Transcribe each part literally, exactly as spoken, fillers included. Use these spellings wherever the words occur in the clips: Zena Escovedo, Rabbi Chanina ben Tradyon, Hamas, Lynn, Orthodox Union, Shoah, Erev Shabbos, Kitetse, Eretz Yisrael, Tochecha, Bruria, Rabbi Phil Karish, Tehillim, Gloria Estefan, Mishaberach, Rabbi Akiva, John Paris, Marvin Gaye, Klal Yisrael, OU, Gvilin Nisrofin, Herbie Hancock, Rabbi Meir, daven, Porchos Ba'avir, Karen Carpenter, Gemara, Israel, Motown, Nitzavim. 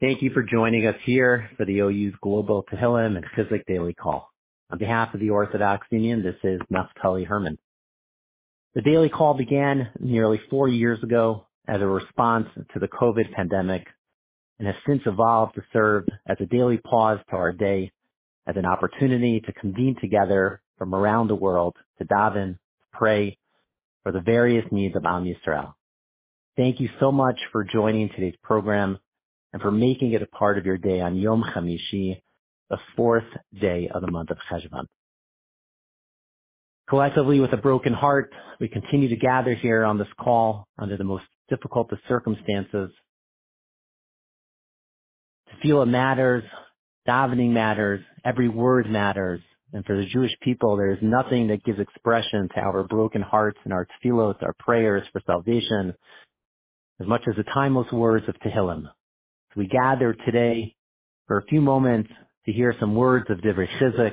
Thank you for joining us here for the O U's Global Tehillim and Chizik Daily Call. On behalf of the Orthodox Union, this is Tully Herman. The Daily Call began nearly four years ago as a response to the COVID pandemic and has since evolved to serve as a daily pause to our day, as an opportunity to convene together from around the world to daven, pray for the various needs of Am Yisrael. Thank you so much for joining today's program and for making it a part of your day on Yom Chamishi, the fourth day of the month of Cheshvan. Collectively, with a broken heart, we continue to gather here on this call under the most difficult of circumstances. Tefillah matters, davening matters, every word matters, and for the Jewish people, there is nothing that gives expression to our broken hearts and our tefillot, our prayers for salvation, as much as the timeless words of Tehillim. So we gather today for a few moments to hear some words of Divrei Chizuk,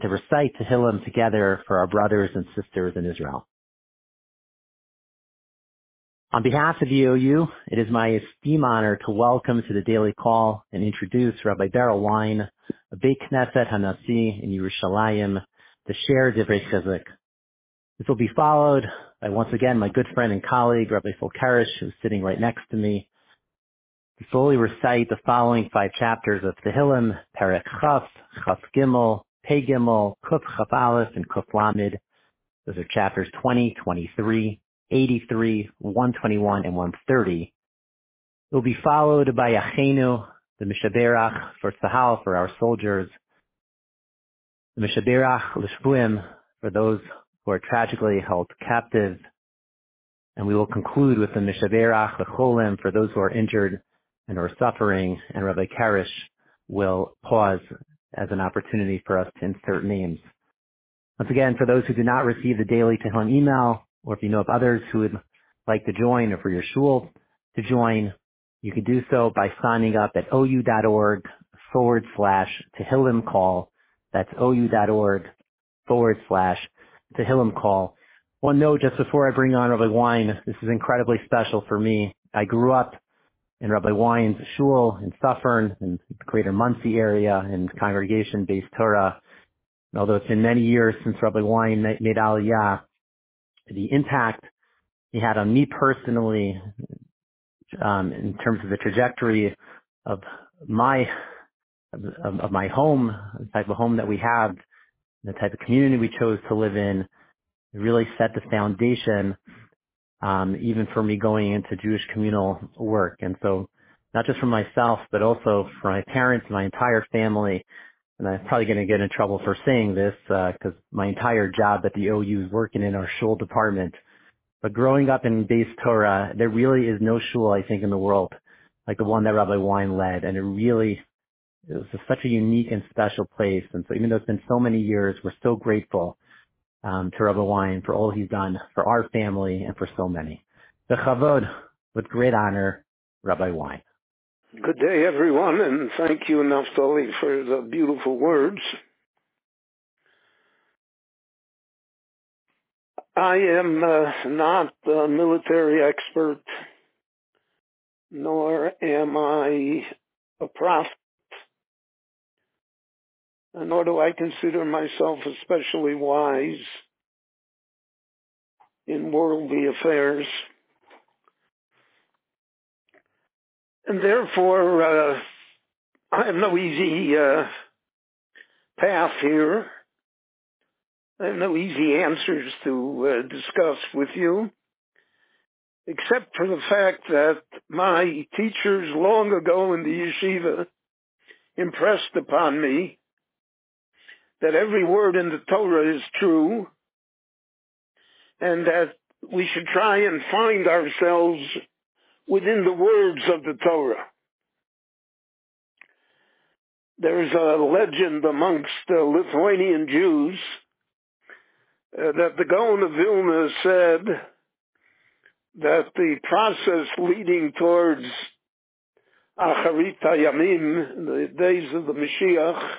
to recite Tehillim together for our brothers and sisters in Israel. On behalf of the O U, it is my esteemed honor to welcome to the Daily Call and introduce Rabbi Daryl Wine of Beit Knesset HaNasi in Yerushalayim to share Divrei Chizuk. This will be followed by, once again, my good friend and colleague, Rabbi Phil Karish, who's sitting right next to me, to slowly recite the following five chapters of Tehillim, Perek Chaf, Chaf Gimel, Pei Gimel, Kuf Chaf Aleph, and Kuf Lamed. Those are chapters twenty, twenty-three, eighty-three, one twenty-one, and one thirty. It will be followed by Achenu, the Mishaberach for Tzahal, for our soldiers, the Mishaberach L'Shvuim, for those who are tragically held captive, and we will conclude with the Mishaberach L'Cholim, for those who are injured and are suffering, and Rabbi Karish will pause as an opportunity for us to insert names. Once again, for those who do not receive the daily Tehillim email, or if you know of others who would like to join, or for your shul to join, you can do so by signing up at ou.org forward slash Tehillim call. That's ou.org forward slash Tehillim call. One note just before I bring on Rabbi Wine, this is incredibly special for me. I grew up in Rabbi Wine's shul in Suffern, in the greater Muncie area, in congregation Beis Torah. And although it's been many years since Rabbi Wine made Aliyah, the impact he had on me personally, um, in terms of the trajectory of my of, of my home, the type of home that we have, the type of community we chose to live in, it really set the foundation, um, even for me going into Jewish communal work. And so, not just for myself, but also for my parents, my entire family. And I'm probably going to get in trouble for saying this because uh, my entire job at the O U is working in our shul department. But growing up in Beis Torah, there really is no shul, I think, in the world like the one that Rabbi Wine led. And it really it was such a unique and special place. And so even though it's been so many years, we're so grateful um, to Rabbi Wine for all he's done for our family and for so many. The Chavod, with great honor, Rabbi Wine. Good day, everyone, and thank you, Naftali, for the beautiful words. I am uh, not a military expert, nor am I a prophet, nor do I consider myself especially wise in worldly affairs. And therefore, uh, I have no easy uh, path here. I have no easy answers to uh, discuss with you, except for the fact that my teachers long ago in the yeshiva impressed upon me that every word in the Torah is true and that we should try and find ourselves within the words of the Torah. There's a legend amongst uh, Lithuanian Jews uh, that the Gaon of Vilna said that the process leading towards Acharit Hayamim, the days of the Mashiach,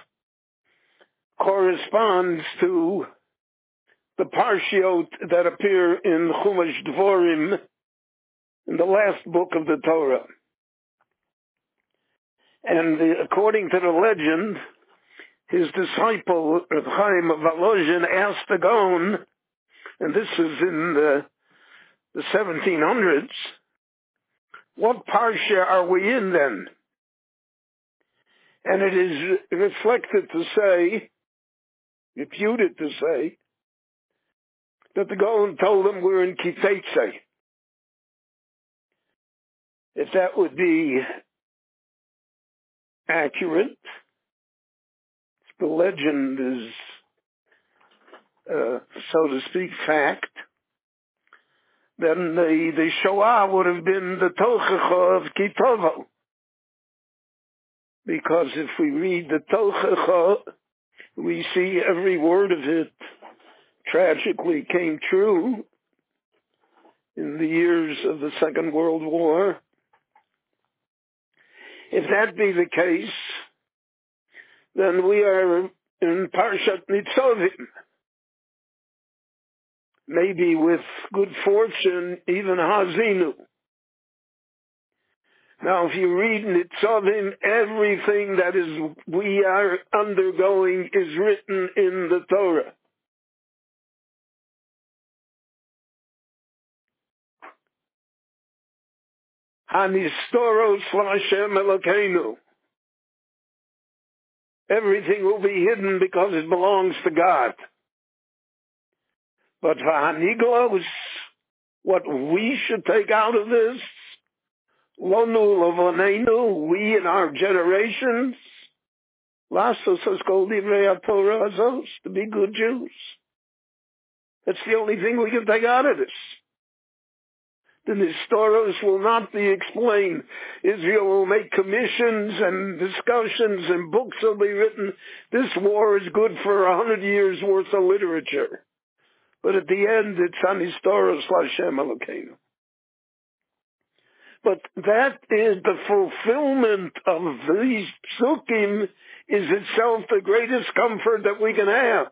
corresponds to the parshiot that appear in Chumash Dvorim, in the last book of the Torah. And the, according to the legend, his disciple, Rav Chaim of Volozhin, asked the Gaon, and this is in the, the seventeen hundreds, what parsha are we in then? And it is reflected to say, reputed to say, that the Gaon told them we're in Kitetse. If that would be accurate, the legend is, uh, so to speak, fact, then the, the Shoah would have been the Tochecha of Kitovo. Because if we read the Tochecha, we see every word of it tragically came true in the years of the Second World War. If that be the case, then we are in Parshat Nitzavim. Maybe with good fortune, even Hazinu. Now, if you read Nitzavim, everything that is we are undergoing is written in the Torah. Hanistoros L'Hashem Elokeinu. Everything will be hidden because it belongs to God. But for Haniglos, what we should take out of this, Lonu Lavoneinu, we in our generations, Lasos Kol Divrei HaTorah Azos, to be good Jews. That's the only thing we can take out of this. The Nistoros will not be explained. Israel will make commissions and discussions and books will be written. This war is good for a hundred years worth of literature. But at the end, it's Hanistoros L'Hashem Elokeinu. But that is the fulfillment of these psukim is itself the greatest comfort that we can have.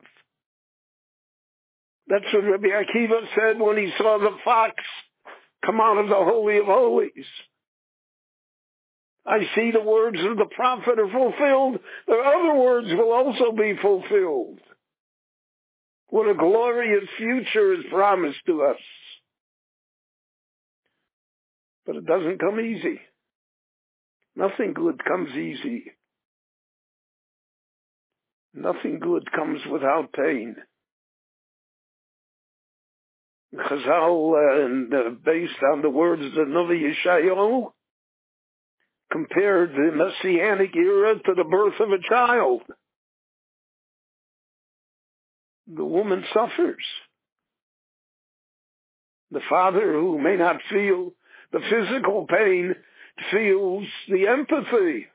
That's what Rabbi Akiva said when he saw the fox come out of the Holy of Holies. I see the words of the prophet are fulfilled. Their other words will also be fulfilled. What a glorious future is promised to us. But it doesn't come easy. Nothing good comes easy. Nothing good comes without pain. Chazal, uh, and, uh, based on the words of Novi Yeshayahu, compared the Messianic era to the birth of a child. The woman suffers. The father, who may not feel the physical pain, feels the empathy.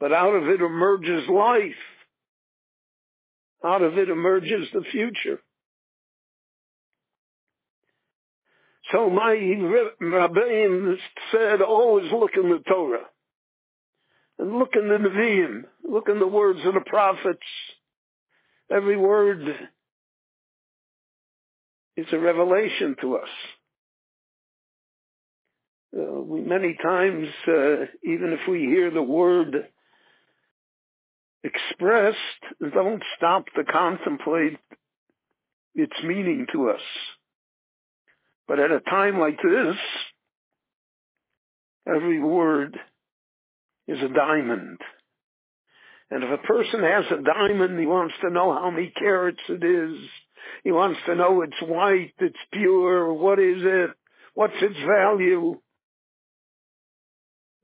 But out of it emerges life. Out of it emerges the future. So my Rabbeim said, always look in the Torah. And look in the Nevi'im. Look in the words of the prophets. Every word is a revelation to us. Uh, we many times, uh, even if we hear the word expressed, don't stop to contemplate its meaning to us. But at a time like this, every word is a diamond. And if a person has a diamond, he wants to know how many carats it is. He wants to know it's white, it's pure, what is it, what's its value.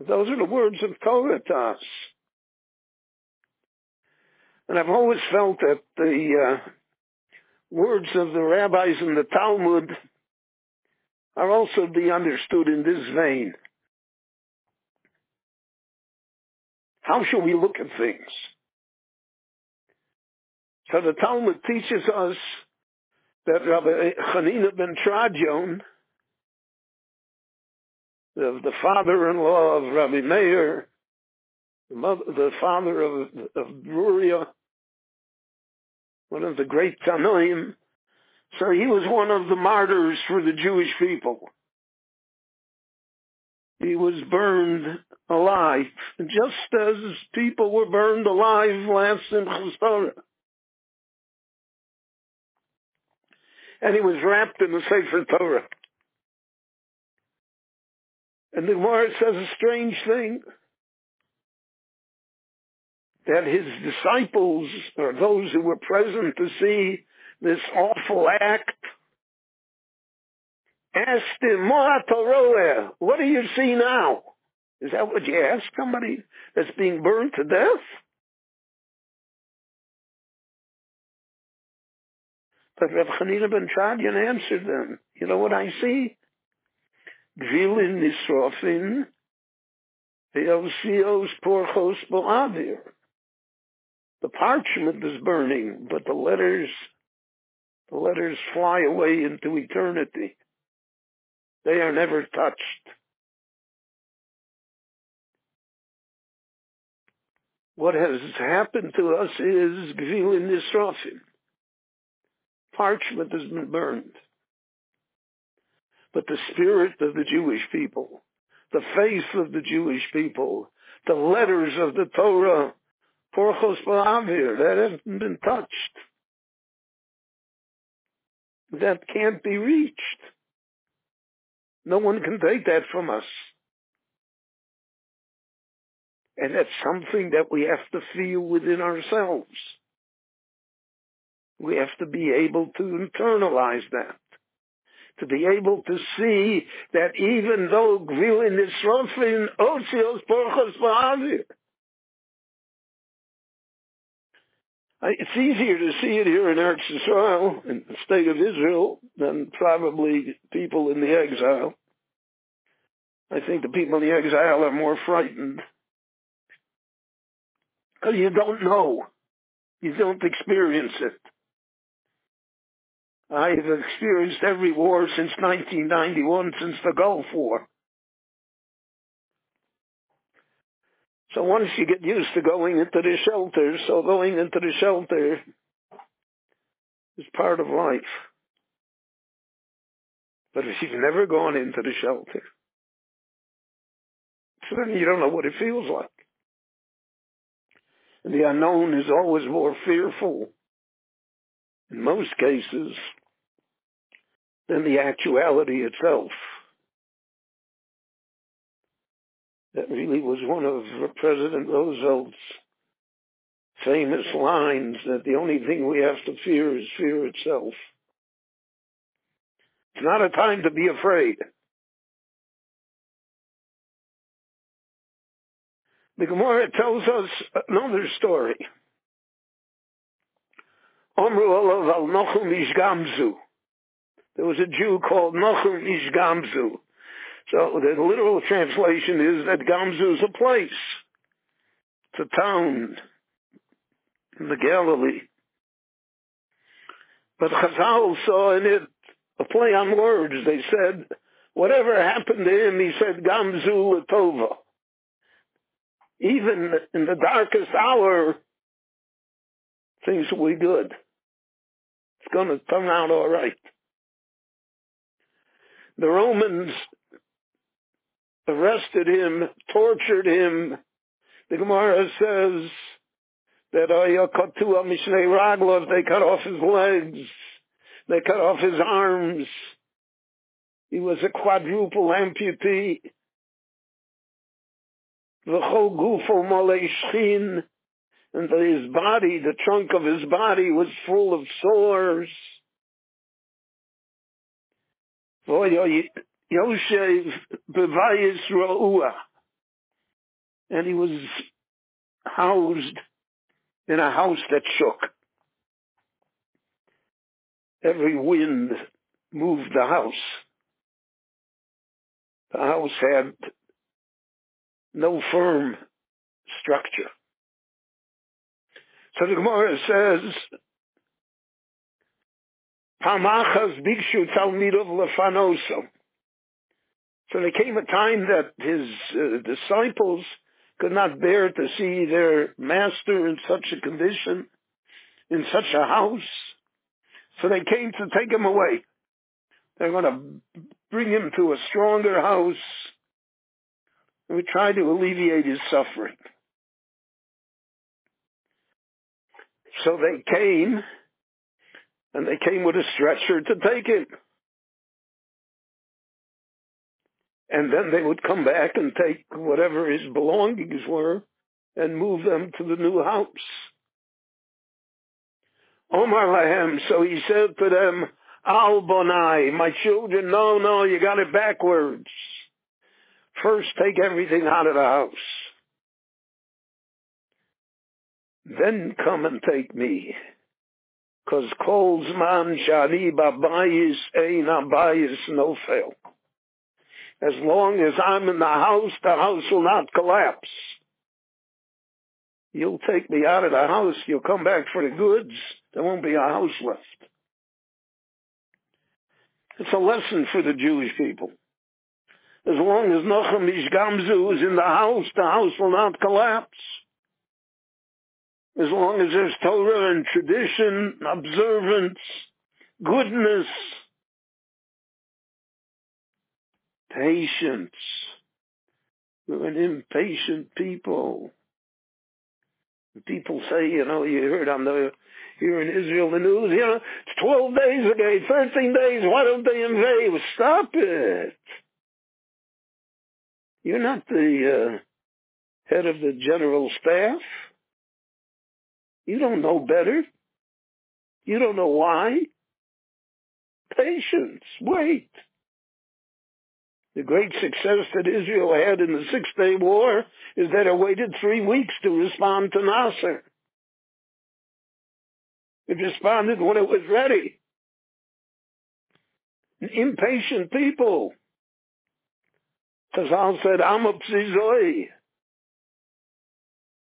Those are the words of Torah to us. And I've always felt that the uh, words of the rabbis in the Talmud are also to be understood in this vein. How shall we look at things? So the Talmud teaches us that Rabbi Chanina ben Tradyon, the, the father-in-law of Rabbi Meir, the, mother, the father of, of Bruria, one of the great Tanoim, so he was one of the martyrs for the Jewish people. He was burned alive, just as people were burned alive last Simchas Torah. And he was wrapped in the Sefer Torah. And the Gemara says a strange thing, that his disciples, or those who were present to see this awful act, asked him, "Ma Torah, what do you see now?" Is that what you ask somebody that's being burned to death? But Rav Chanina ben Tradyon answered them, "You know what I see? Gvilin nisrofin, ve'osios porchos bo'avir." The parchment is burning, but the letters, the letters fly away into eternity. They are never touched. What has happened to us is Gvilin Nisrofim. Parchment has been burned. But the spirit of the Jewish people, the faith of the Jewish people, the letters of the Torah, Porchos Ba'avir, that hasn't been touched. That can't be reached. No one can take that from us. And that's something that we have to feel within ourselves. We have to be able to internalize that. To be able to see that even though Gvilin Nisrofin Osios Porchos Ba'avir, it's easier to see it here in Eretz Yisrael, in the state of Israel, than probably people in the exile. I think the people in the exile are more frightened. Because you don't know. You don't experience it. I have experienced every war since nineteen ninety-one, since the Gulf War. So once you get used to going into the shelter, so going into the shelter is part of life. But if you've never gone into the shelter, so then you don't know what it feels like. And the unknown is always more fearful, in most cases, than the actuality itself. That really was one of President Roosevelt's famous lines, that the only thing we have to fear is fear itself. It's not a time to be afraid. The Gemara tells us another story. Omru olav al Nachum Ish Gamzu. There was a Jew called Nachum Ish Gamzu. So the literal translation is that Gamzu is a place. It's a town in the Galilee. But Chazal saw in it a play on words. They said, whatever happened to him, he said, Gamzu Latova. Even in the darkest hour, things will be good. It's going to turn out all right. The Romans arrested him, tortured him. The Gemara says that they cut off his legs, they cut off his arms. He was a quadruple amputee. And his body, the trunk of his body was full of sores. Yoshev Bevayis Ra'ua. And he was housed in a house that shook. Every wind moved the house. The house had no firm structure. So the Gemara says, Pamachas Bikshu Talmidov Lefanoso. So there came a time that his uh, disciples could not bear to see their master in such a condition, in such a house. So they came to take him away. They're going to bring him to a stronger house. We try to alleviate his suffering. So they came, and they came with a stretcher to take him. And then they would come back and take whatever his belongings were and move them to the new house. Omar Lahem, so he said to them, Al Bonai, my children, no, no, you got it backwards. First take everything out of the house. Then come and take me. Cause Kol Zman Shani Babayis Ein Abayis no fail. As long as I'm in the house, the house will not collapse. You'll take me out of the house, you'll come back for the goods, there won't be a house left. It's a lesson for the Jewish people. As long as Nachum Ish Gamzu is in the house, the house will not collapse. As long as there's Torah and tradition, observance, goodness, patience. We're an impatient people. People say, you know, you heard on the, here in Israel, the news, you know, it's twelve days ago, thirteen days, why don't they invade? Well, stop it. You're not the uh, head of the general staff. You don't know better. You don't know why. Patience. Wait. The great success that Israel had in the Six-Day War is that it waited three weeks to respond to Nasser. It responded when it was ready. An impatient people. Tzahal said, I'm a psizoi.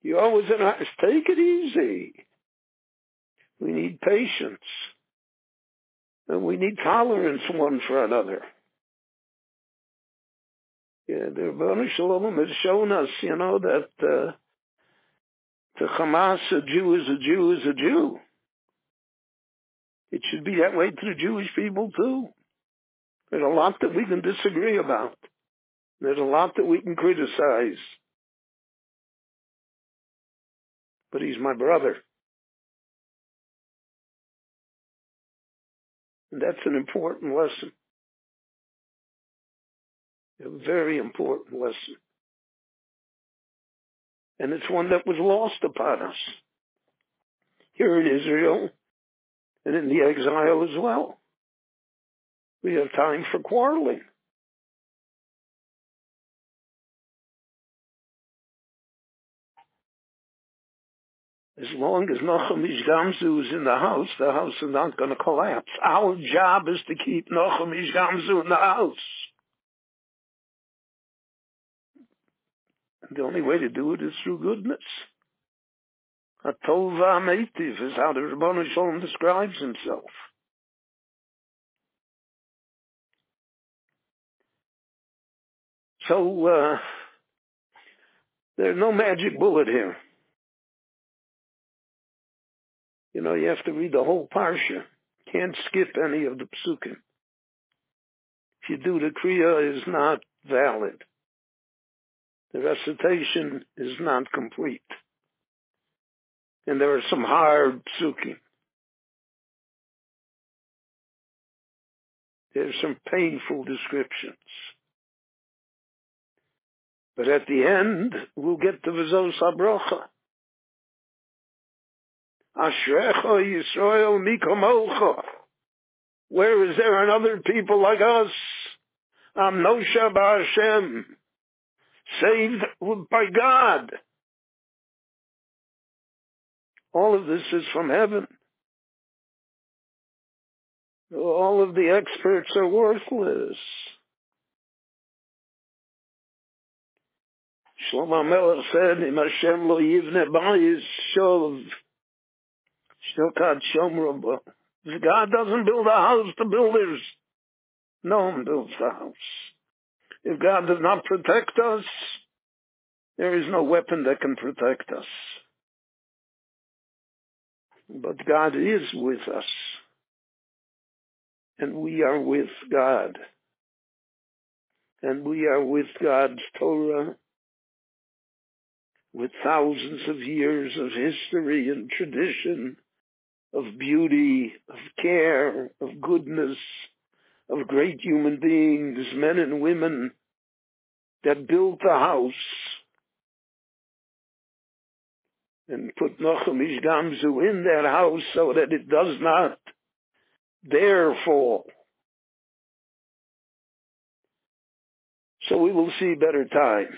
You're always in our, take it easy. We need patience. And we need tolerance one for another. Yeah, the Rebbeinu Shalom has shown us, you know, that uh, to Hamas, a Jew is a Jew is a Jew. It should be that way to the Jewish people, too. There's a lot that we can disagree about. There's a lot that we can criticize. But he's my brother. And that's an important lesson. A very important lesson. And it's one that was lost upon us. Here in Israel, and in the exile as well. We have time for quarreling. As long as Nachum Ish Gamzu is in the house, the house is not going to collapse. Our job is to keep Nachum Ish Gamzu in the house. And the only way to do it is through goodness. Atova Meitiv is how the Rebbeinu Shalom describes himself. So, uh, there's no magic bullet here. You know, you have to read the whole Parsha. Can't skip any of the Psukim. If you do, the Kriya is not valid. The recitation is not complete. And there are some hard Psukim. There's some painful descriptions. But at the end, we'll get to V'zos HaBrocha. Ashrecha Yisrael Mikomocha. Where is there another people like us? Am Nosha B'Hashem. Saved by God. All of this is from heaven. All of the experts are worthless. Shlomo Hamelech said, Im Hashem lo yivne bayis shov. If God doesn't build a house, the builders. No one builds the house. If God does not protect us, there is no weapon that can protect us. But God is with us. And we are with God. and we are with God's Torah, with thousands of years of history and tradition, of beauty, of care, of goodness, of great human beings, men and women that built the house and put Nachum Ish Gamzu in that house so that it does not dare fall. So we will see better times.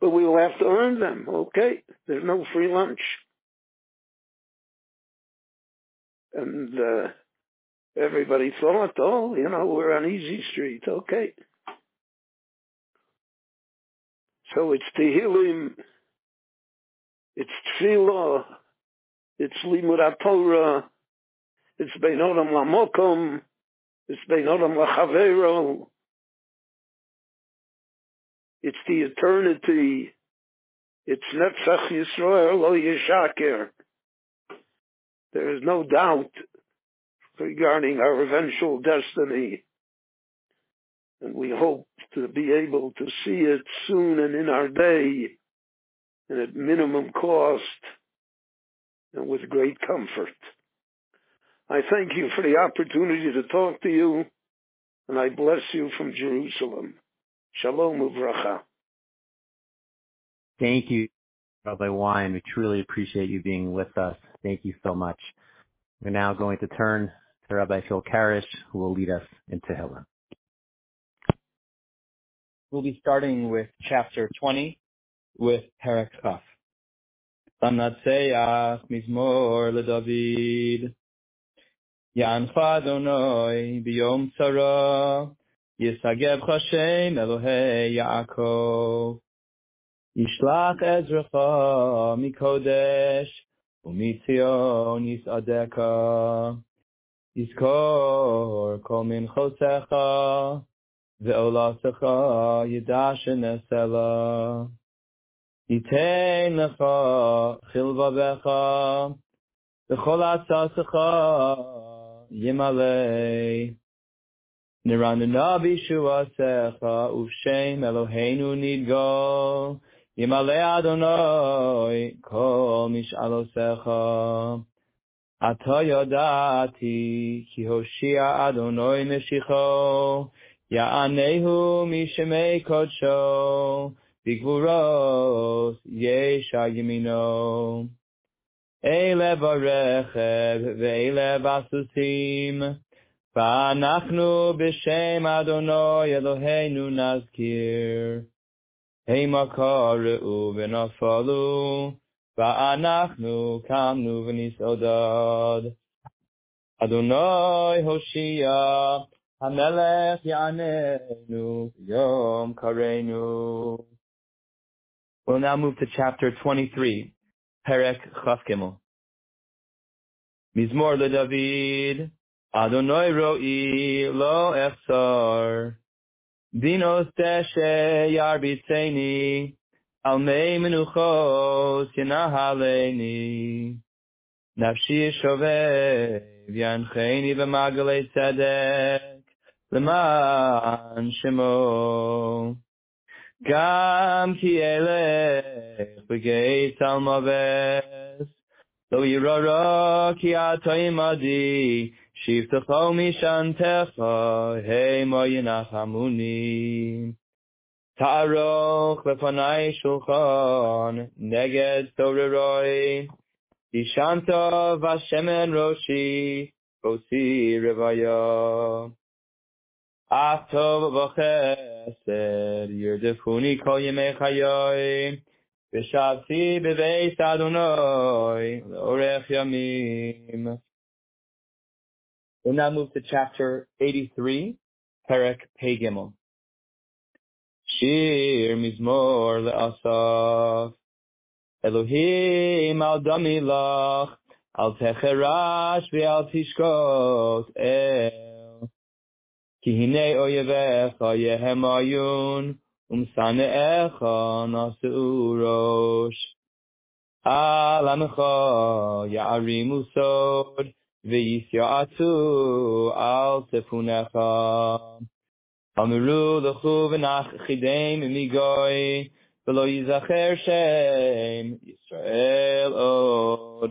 But we will have to earn them, okay? There's no free lunch. And uh, everybody thought, oh, you know, we're on Easy Street, okay. So it's Tehillim, it's Tefillah, it's Limud HaTorah, it's Bein Adam LaMokom, it's Bein Adam LaChavero, it's the eternity, it's Netzach Yisrael Lo Yishaker. There is no doubt regarding our eventual destiny. And we hope to be able to see it soon and in our day, and at minimum cost, and with great comfort. I thank you for the opportunity to talk to you, and I bless you from Jerusalem. Shalom uvracha. Thank you, Rabbi Wine. We truly appreciate you being with us. Thank you so much. We're now going to turn to Rabbi Phil Karish, who will lead us into Tehillim. We'll be starting with chapter twenty, with Perek Chaf. Anatzeach Mizmor LeDavid, Yancha Adonai B'yom Tzara, Yisagevcha Shem Elohei Yaakov, Yishlach Ezrecha Mikodesh, Umitzion Yisadeka, Yizkor Kol Minchosecha, Ve'olasecha Yida Shenesela, Yitein Lecha Chilvavecha, V'chol Atzasecha Yimalei, Niranuna B'shuasecha Uvshem Eloheinu Nidgal, Yimalei Adonai Kol Mishalosecha, Ata Yodati Ki Hoshia Adonai Meshicho, Ya'anehu Mishemei Kodsho, Bigvuros Yesha Yimino, Eile Varechev Ve'ile Vasusim, Va'anachnu B'Shem Adonai Eloheinu Nazkir, Heimaka Re'u V'nafalu, Va'anachnu Kamnu V'nisodad, Adonai Hoshia HaMelech Ya'aneinu Yom Kareinu. We'll now move to chapter twenty-three, Perek Chaf Gimel. Mizmor LeDavid, Adonai Ro'i Lo Echsar, Dinos Teshe Yarbitzeni, Almei Menuchos Yenahaleini, Nafshi Shovev Yancheini B'Magalei Tzedek, Leman Shemo, Gam ki elech b'geit almaves, Lo yirara ki ata imadi, Shivtecha umishantecha, Heima yenachamuni, Ta'aroch lefanai shulchan, Neged soreroi, Ishanta vashemen roshi, Osi revaya. Atov v'chesed yerdefuni kol yemei chayoi, v'shavti b'beis Adonai l'orech yamim. We'll now move to chapter eighty-three, Perek Pei Gimel. Shir mizmor le'asaf, Elohim al dami lach, al techerash v'al tishkot el. Ki hinei oyevecha yehemayun, umsaneecha nasu rosh. Al amecha ya'arimu sod, ve'yisyaatu al tefunecha. Amru lechu v'nach chidem migoy v'lo yizacher shem Yisrael od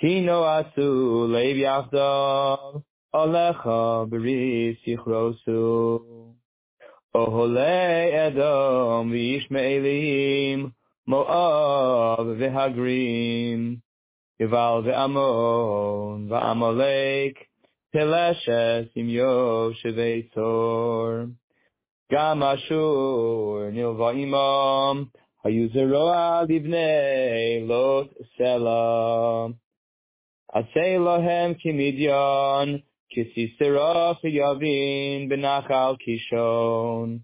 ki no asu leiv yafdav alecha b'ris yichrosu oholei edom v'yishmeelim mo'av v'hagrim Yival v'amon v'amolek Teleshes im Yov Shevei Tor Gam Ashur Nilva Imam Hayu Zeroa Libnei Lot Sela Asei Lohem Kimidyon Kisisera Chiyavin Benachal Kishon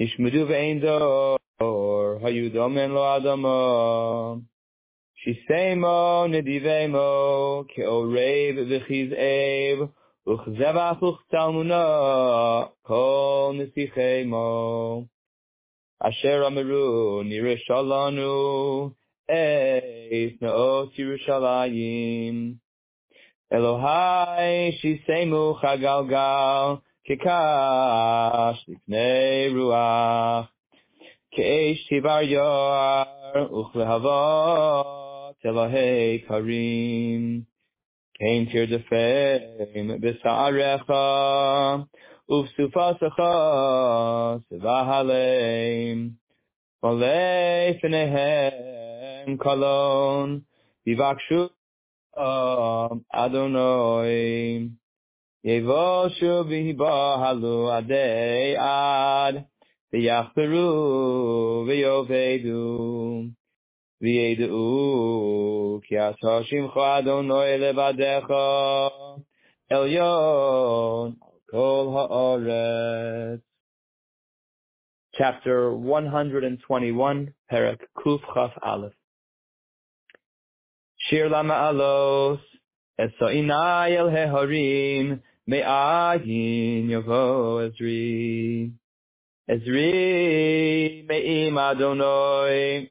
Nishmedu Ve'en Dor Hayu Domen Lo Adamah Shisemo nedivemo keorev v'chizev uchzevach uchtalmuna kol nesichemo asher ameru nirashalanu eis naos Yerushalayim Elohai shisemu chagalgal kekash lifnei ruach keish tibar yar uchlehava Elohei Karim, Kain Tir Defem, Besa'arecha, Ufsufasacha, Sevahaleim, Malei Fenehem, Kalon, Vivakshu, Adonoi, Yevoshu Vibahalu Adei Ad, V'yachperu, V'yovedu, V'yedu ki ata shimcha Adonai levadecha elyon kol haaretz. Chapter one hundred twenty-one, Perek Kuf Chaf Aleph. Shir lama'alos esainai el heharim me'ayin yavo Ezri. Ezri me'im Adonai.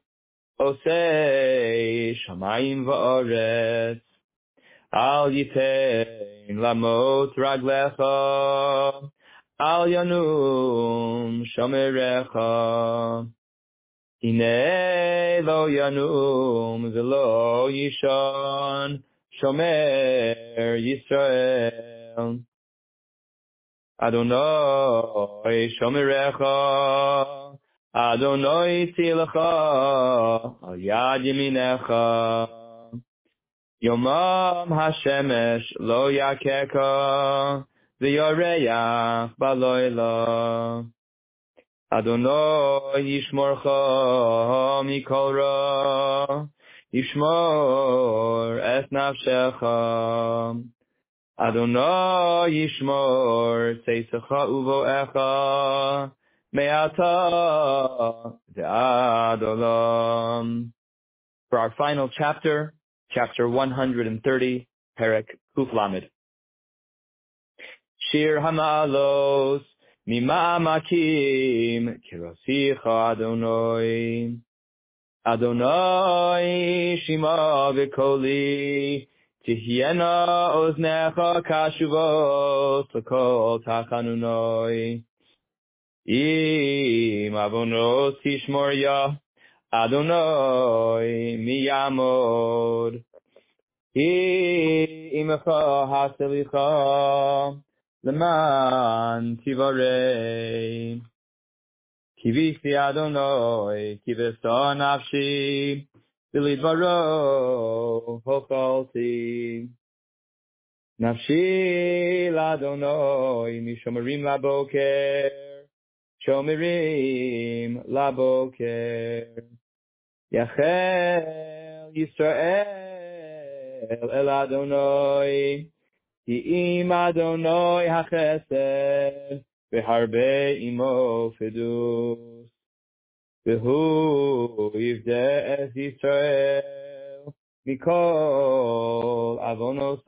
Osei shamayim va'aretz al yitein lamot raglecha al yanum shomerecha Hinei lo yanum v'lo yishan shomer Yisrael Adonai shomerecha Adonai tzilecha al yad yeminecha Yomam hashemesh lo yakeka v'yoreyach baloyla Adonai yishmorcha mikol ra Yishmor es nafshecha Adonai yishmor tzeitzecha uvo'echa Me'ata de'ad olam. For our final chapter, chapter one hundred thirty, Perek Kuf Lamed. Shir hama'alos mima'amakim kirosicha Adonai. Adonai shima v'koli tihyena oznecha kashuvos l'kol tachanunoi. Im avonos tishmor ya Adonai miyamod. Imecha haselicha leman tivarei. Kivisi Adonai kivesa nafshi bilidvaro hokalti. Nafshi l'Adonai mishomerim laboker. Shomerim laboker Yachel Yisrael El Adonai Ki im Adonai hachesed V'harbe imo fidus V'hu yivdes Yisrael Mikol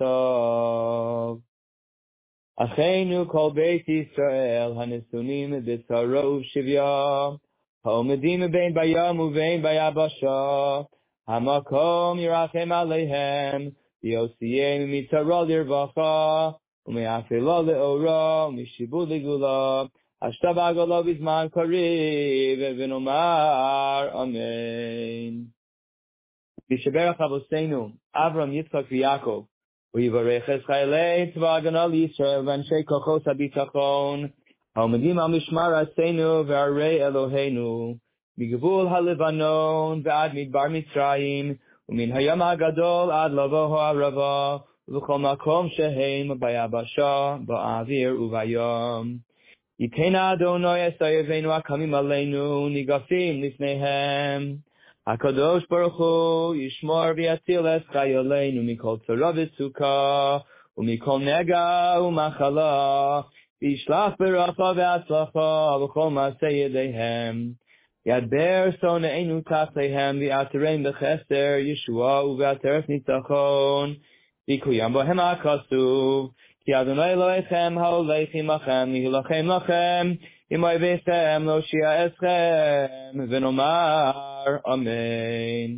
avonosav Achenu kol Beit Yisrael hanesunim b'tzara u'shivya ha'omedim bein bayam u'bein bayabasha hamakom yirachem aleihem v'yosiem mitzara l'irvacha ומאפילו לאורו, משיבוד לגאולה, השתבע גאולה בזמן קריב, ונאמר אמן. וישברך אבותינו, אברהם, יצחק ויעקב, ויברך את חיילי צבא ההגנה לישראל ואנשי כוחות הביטחון, העומדים על משמר ארצנו וערי אלוהינו, מגבול הלבנון ועד מדבר מצרים, ומן הים הגדול עד לבוא הערבה, ובכל מקום שהם ביבשה, באוויר ובים. ייתן אדוני את אויבינו הקמים עלינו, ניגפים לפניהם. הקדוש ברוך הוא ישמור ויציל את חיילינו מכל צרה וסוכה, ומכל נגע ומחלה, וישלח ברכה והצלחה בכל מעשה ידיהם. ידבר שונאינו תחתיהם, ויעטרם בחסר ישועה ובעטרת ניצחון. ויקוים בהם הכתוב, כי אדוני אלוהיכם ההולך עמכם, להילחם לכם, אם אויביכם להושיע אתכם, ונאמר אמן.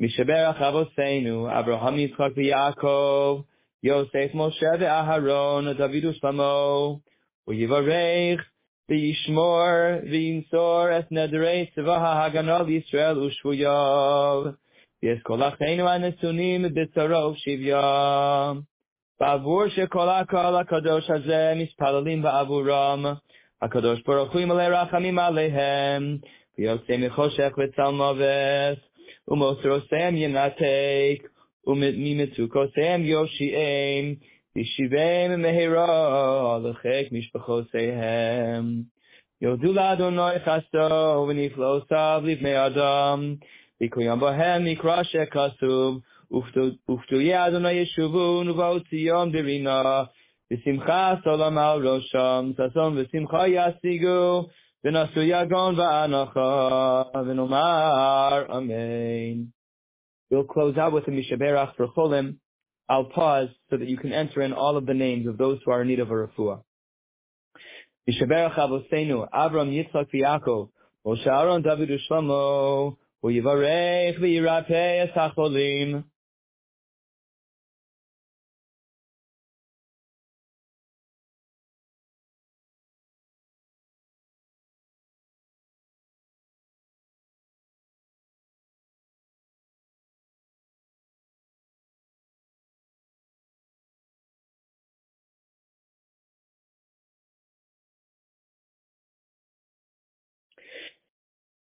משברך אבותינו, אברהם יצחק ויעקב, יוסף משה ואהרון, דוד ושלמה, ויברך וישמור וינצור את נדרי צבא ההגנה לישראל ושבויו, ואת כל אחינו הנתונים בצרה ובשביה. בעבור שכל הקהל הקדוש הזה מתפללים בעבורם, הקדוש ברוך הוא מלא רחמים עליהם, ויוצא מחושך וצל מוות, ומאוסרותיהם ינתק, וממצוקותיהם יושיעם, וישיבם מהרה לחיק משפחותיהם. יודו לאדוני חסדו ונפלאותיו לבני אדם, ויקוים בהם מקרא שכתוב, ופתויי אדוני ישובון ובאו ציון ברינה, ושמחה סולם על ראשם, ששון ושמחה ישיגו, ונשאו יגון ואנחה, ונאמר אמן. We'll close out with a Mishaberach for Cholim. I'll pause so that you can enter in all of the names of those who are in need of a refuah. Mishaberach Avoseinu, Avram, Yitzchak, Yaakov, Moshe, Aaron, David, Shlomo, Uyivarech v'yirapeh et hacholim.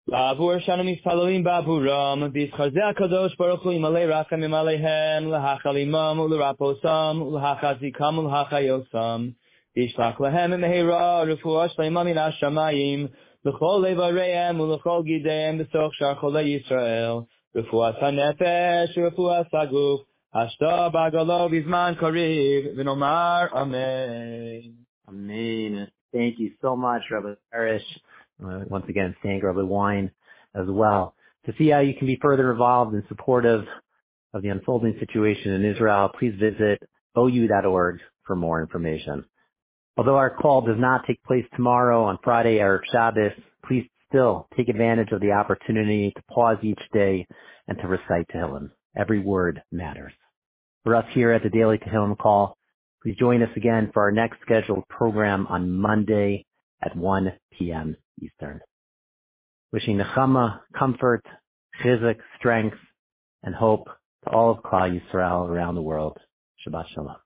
בעבור שאנו מתפללים בעבורם, ויתחזה הקדוש ברוך הוא ימלא רחמים עליהם, להחלימם ולרפאותם, ולהחזיקם ולהחיותם. וישלח להם מהרה רפואה שלמה מן השמיים, לכל איבריהם ולכל גידיהם בסוף שאר חולי ישראל. רפואת הנפש ורפואת הגוף, השתבע גאולה בזמן קריב, ונאמר אמן. Amen. Thank you so much, Rabbi Karish. Uh, once again, thank Rabbi Wine as well. To see how you can be further involved and supportive of the unfolding situation in Israel, please visit O U dot org for more information. Although our call does not take place tomorrow on Friday, Erev Shabbos, please still take advantage of the opportunity to pause each day and to recite Tehillim. Every word matters. For us here at the Daily Tehillim Call, please join us again for our next scheduled program on Monday at one p.m. Eastern. Wishing nechama, comfort, chizuk, strength, and hope to all of Klal Yisrael around the world. Shabbat shalom.